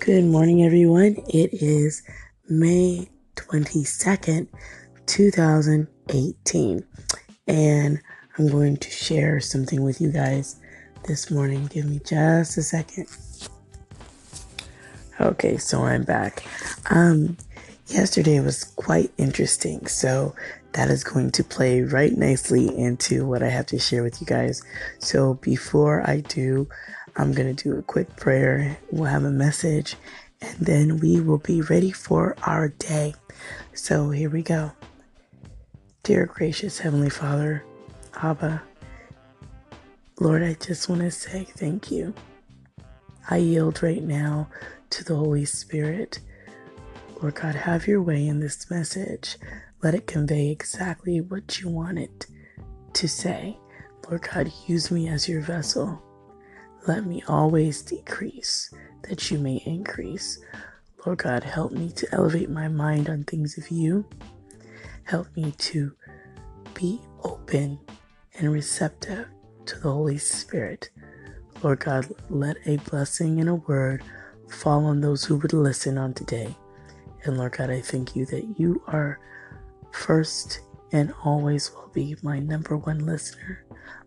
Good morning, everyone. It is May 22nd, 2018, and I'm going to share something with you guys this morning. Give me just a second. Okay, so I'm back. Yesterday was quite interesting, so that is going to play right nicely into what I have to share with you guys. So before I do, I'm going to do a quick prayer. We'll have a message, and then we will be ready for our day. So here we go. Dear gracious Heavenly Father, Abba, Lord, I just want to say thank you. I yield right now to the Holy Spirit. Lord God, have your way in this message. Let it convey exactly what you want it to say. Lord God, use me as your vessel. Let me always decrease, that you may increase. Lord God, help me to elevate my mind on things of you. Help me to be open and receptive to the Holy Spirit. Lord God, let a blessing and a word fall on those who would listen on today. And Lord God, I thank you that you are first and always will be my number one listener,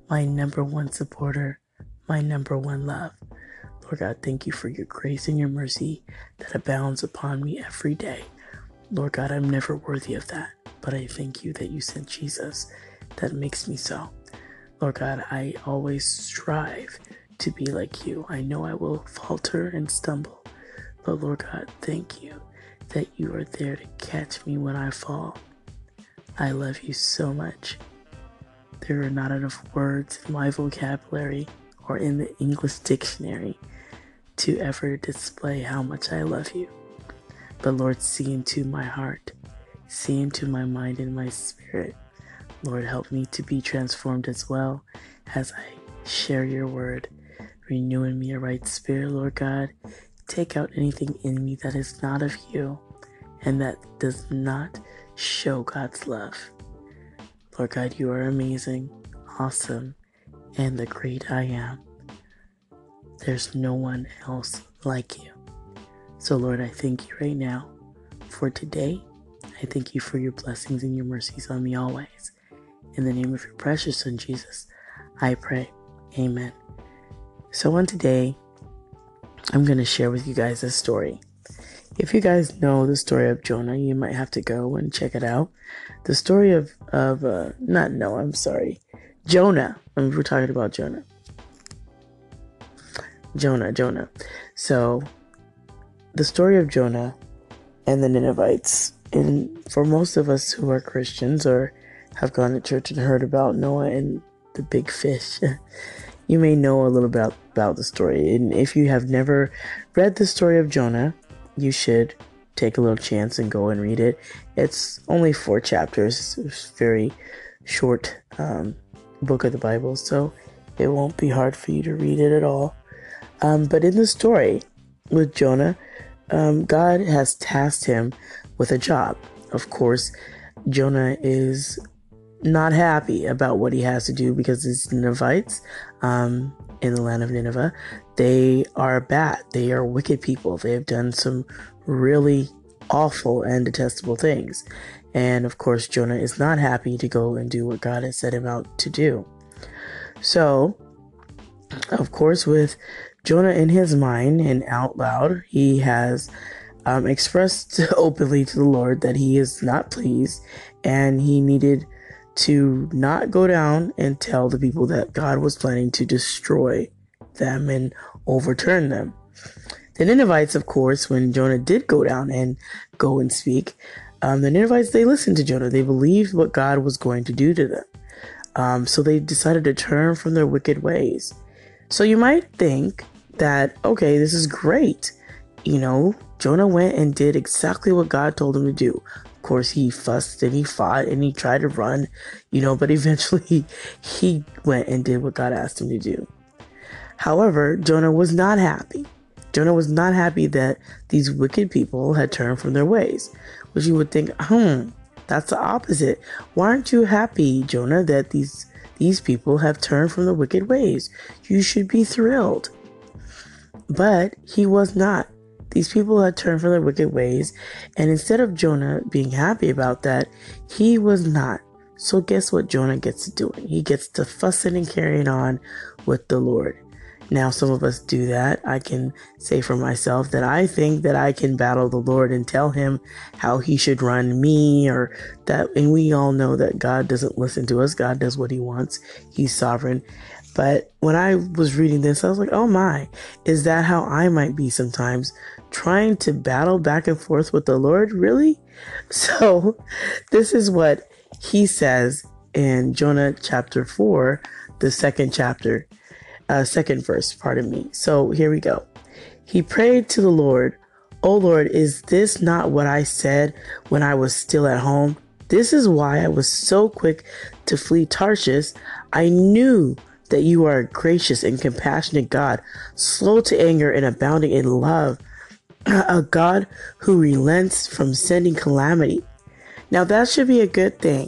my number one supporter, my number one love. Lord God, thank you for your grace and your mercy that abounds upon me every day. Lord God, I'm never worthy of that, but I thank you that you sent Jesus. That makes me so. Lord God, I always strive to be like you. I know I will falter and stumble, but Lord God, thank you that you are there to catch me when I fall. I love you so much. There are not enough words in my vocabulary or in the English dictionary to ever display how much I love you. But Lord, see into my heart, see into my mind and my spirit. Lord, help me to be transformed as well as I share your word. Renew in me a right spirit, Lord God. Take out anything in me that is not of you and that does not show God's love. Lord God, you are amazing, awesome, and the great I am. There's no one else like you. So Lord, I thank you right now for today. I thank you for your blessings and your mercies on me always. In the name of your precious son, Jesus, I pray. Amen. So on today, I'm going to share with you guys a story. If you guys know the story of Jonah, you might have to go and check it out. The story of Jonah. We're talking about Jonah. Jonah. So, the story of Jonah and the Ninevites. And for most of us who are Christians or have gone to church and heard about Noah and the big fish, you may know a little bit about the story. And if you have never read the story of Jonah, you should take a little chance and go and read it. It's only 4 chapters. It's very short book of the Bible, so it won't be hard for you to read it at all. But in the story with Jonah, God has tasked him with a job. Of course, Jonah is not happy about what he has to do because these Ninevites in the land of Nineveh, they are bad. They are wicked people. They have done some really awful and detestable things. And of course, Jonah is not happy to go and do what God has set him out to do. So, of course, with Jonah in his mind and out loud, he has expressed openly to the Lord that he is not pleased and he needed to not go down and tell the people that God was planning to destroy them and overturn them. The Ninevites, of course, when Jonah did go down and go and speak, the Ninevites, they listened to Jonah. They believed what God was going to do to them. So they decided to turn from their wicked ways. So you might think that, okay, this is great. You know, Jonah went and did exactly what God told him to do. Of course, he fussed and he fought and he tried to run, but eventually he went and did what God asked him to do. However, Jonah was not happy. Jonah was not happy that these wicked people had turned from their ways, which you would think, that's the opposite. Why aren't you happy, Jonah, that these people have turned from the wicked ways? You should be thrilled. But he was not. These people had turned from their wicked ways, and instead of Jonah being happy about that, he was not. So guess what Jonah gets to doing? He gets to fussing and carrying on with the Lord. Now, some of us do that. I can say for myself that I think that I can battle the Lord and tell him how he should run me or that. And we all know that God doesn't listen to us. God does what he wants. He's sovereign. But when I was reading this, I was like, oh my, is that how I might be sometimes, trying to battle back and forth with the Lord? Really? So this is what he says in Jonah chapter 4, the second verse, pardon me. So here we go. He prayed to the Lord, "O Lord, is this not what I said when I was still at home? This is why I was so quick to flee Tarshish. I knew that you are a gracious and compassionate God, slow to anger and abounding in love, a God who relents from sending calamity." Now that should be a good thing,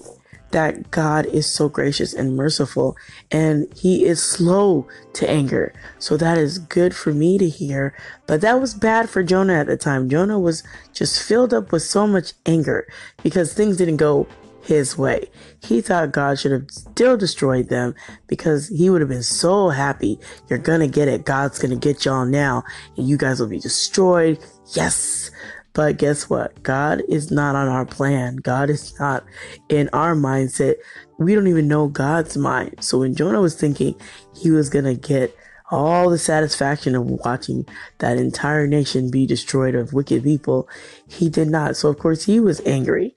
that God is so gracious and merciful, and he is slow to anger. So that is good for me to hear, but that was bad for Jonah at the time. Jonah was just filled up with so much anger because things didn't go his way. He thought God should have still destroyed them because he would have been so happy. You're gonna get it. God's gonna get y'all now, and you guys will be destroyed. Yes. But guess what? God is not on our plan. God is not in our mindset. We don't even know God's mind. So when Jonah was thinking he was going to get all the satisfaction of watching that entire nation be destroyed of wicked people, he did not. So of course he was angry.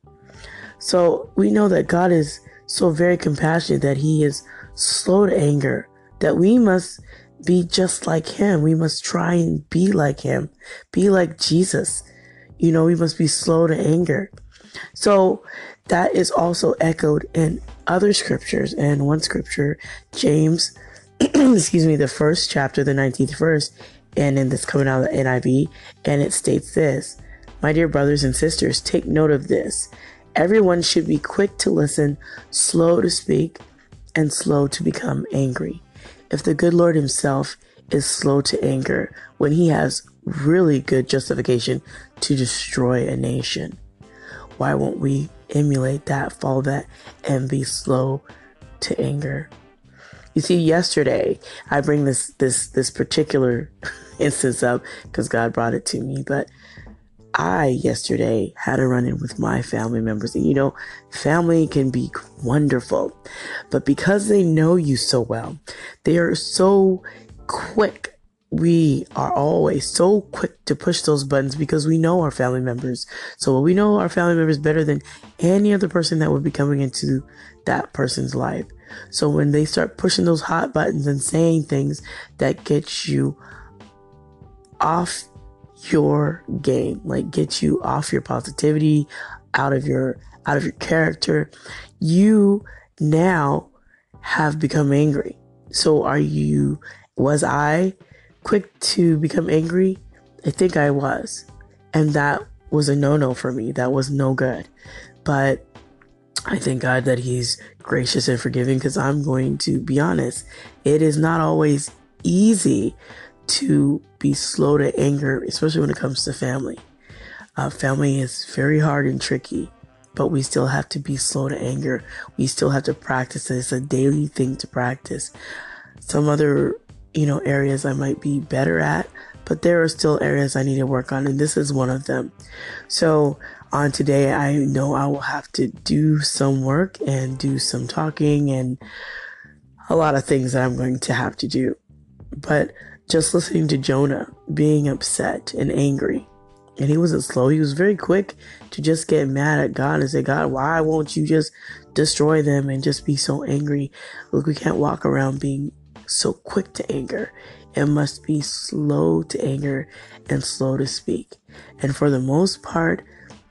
So we know that God is so very compassionate that he is slow to anger, that we must be just like him. We must try and be like him, be like Jesus. You know, we must be slow to anger. So that is also echoed in other scriptures. And one scripture, James, the first chapter, the 19th verse, and in this coming out of the NIV, and it states this: "My dear brothers and sisters, take note of this. Everyone should be quick to listen, slow to speak, and slow to become angry. If the good Lord himself is slow to anger, when he has really good justification to destroy a nation." Why won't we emulate that, follow that, and be slow to anger? You see, yesterday, I bring this particular instance up because God brought it to me, but I yesterday had a run-in with my family members. And you know, family can be wonderful, but because they know you so well, they are so quick. We are always so quick to push those buttons because we know our family members. So we know our family members better than any other person that would be coming into that person's life. So when they start pushing those hot buttons and saying things that get you off your game, like get you off your positivity, out of your character, you now have become angry. So was I quick to become angry? I think I was. And that was a no-no for me. That was no good. But I thank God that he's gracious and forgiving, because I'm going to be honest, it is not always easy to be slow to anger, especially when it comes to family. Family is very hard and tricky, but we still have to be slow to anger. We still have to practice it. It's a daily thing to practice. Some other areas I might be better at, but there are still areas I need to work on, and this is one of them. So on today, I know I will have to do some work and do some talking and a lot of things that I'm going to have to do. But just listening to Jonah being upset and angry, and he wasn't slow. He was very quick to just get mad at God and say, "God, why won't you just destroy them and just be so angry? Look, we can't walk around being so quick to anger. It must be slow to anger and slow to speak." And for the most part,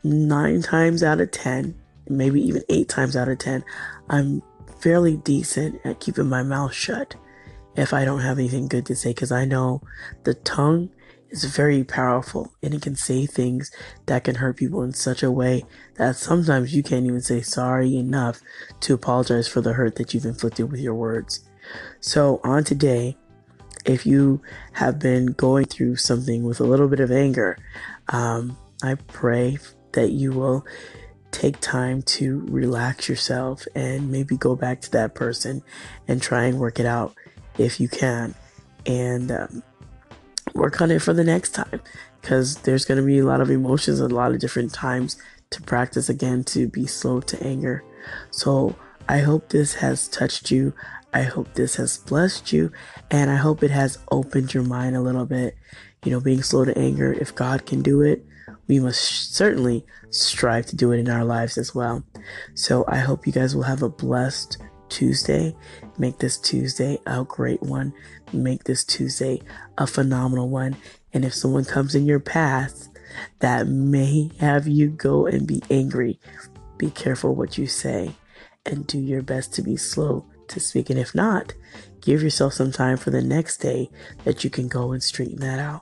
9 times out of 10, maybe even 8 times out of 10, I'm fairly decent at keeping my mouth shut if I don't have anything good to say, because I know the tongue is very powerful and it can say things that can hurt people in such a way that sometimes you can't even say sorry enough to apologize for the hurt that you've inflicted with your words. So on today, if you have been going through something with a little bit of anger, I pray that you will take time to relax yourself and maybe go back to that person and try and work it out if you can, and work on it for the next time, because there's going to be a lot of emotions, a lot of different times to practice again to be slow to anger. So I hope this has touched you. I hope this has blessed you, and I hope it has opened your mind a little bit. You know, being slow to anger, if God can do it, we must certainly strive to do it in our lives as well. So I hope you guys will have a blessed Tuesday. Make this Tuesday a great one. Make this Tuesday a phenomenal one. And if someone comes in your path that may have you go and be angry, be careful what you say and do your best to be slow to speak. And if not, give yourself some time for the next day that you can go and straighten that out.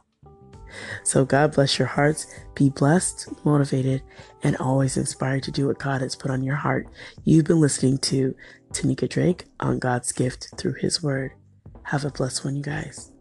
So God bless your hearts. Be blessed, motivated, and always inspired to do what God has put on your heart. You've been listening to Tanika Drake on God's Gift Through His Word. Have a blessed one, you guys.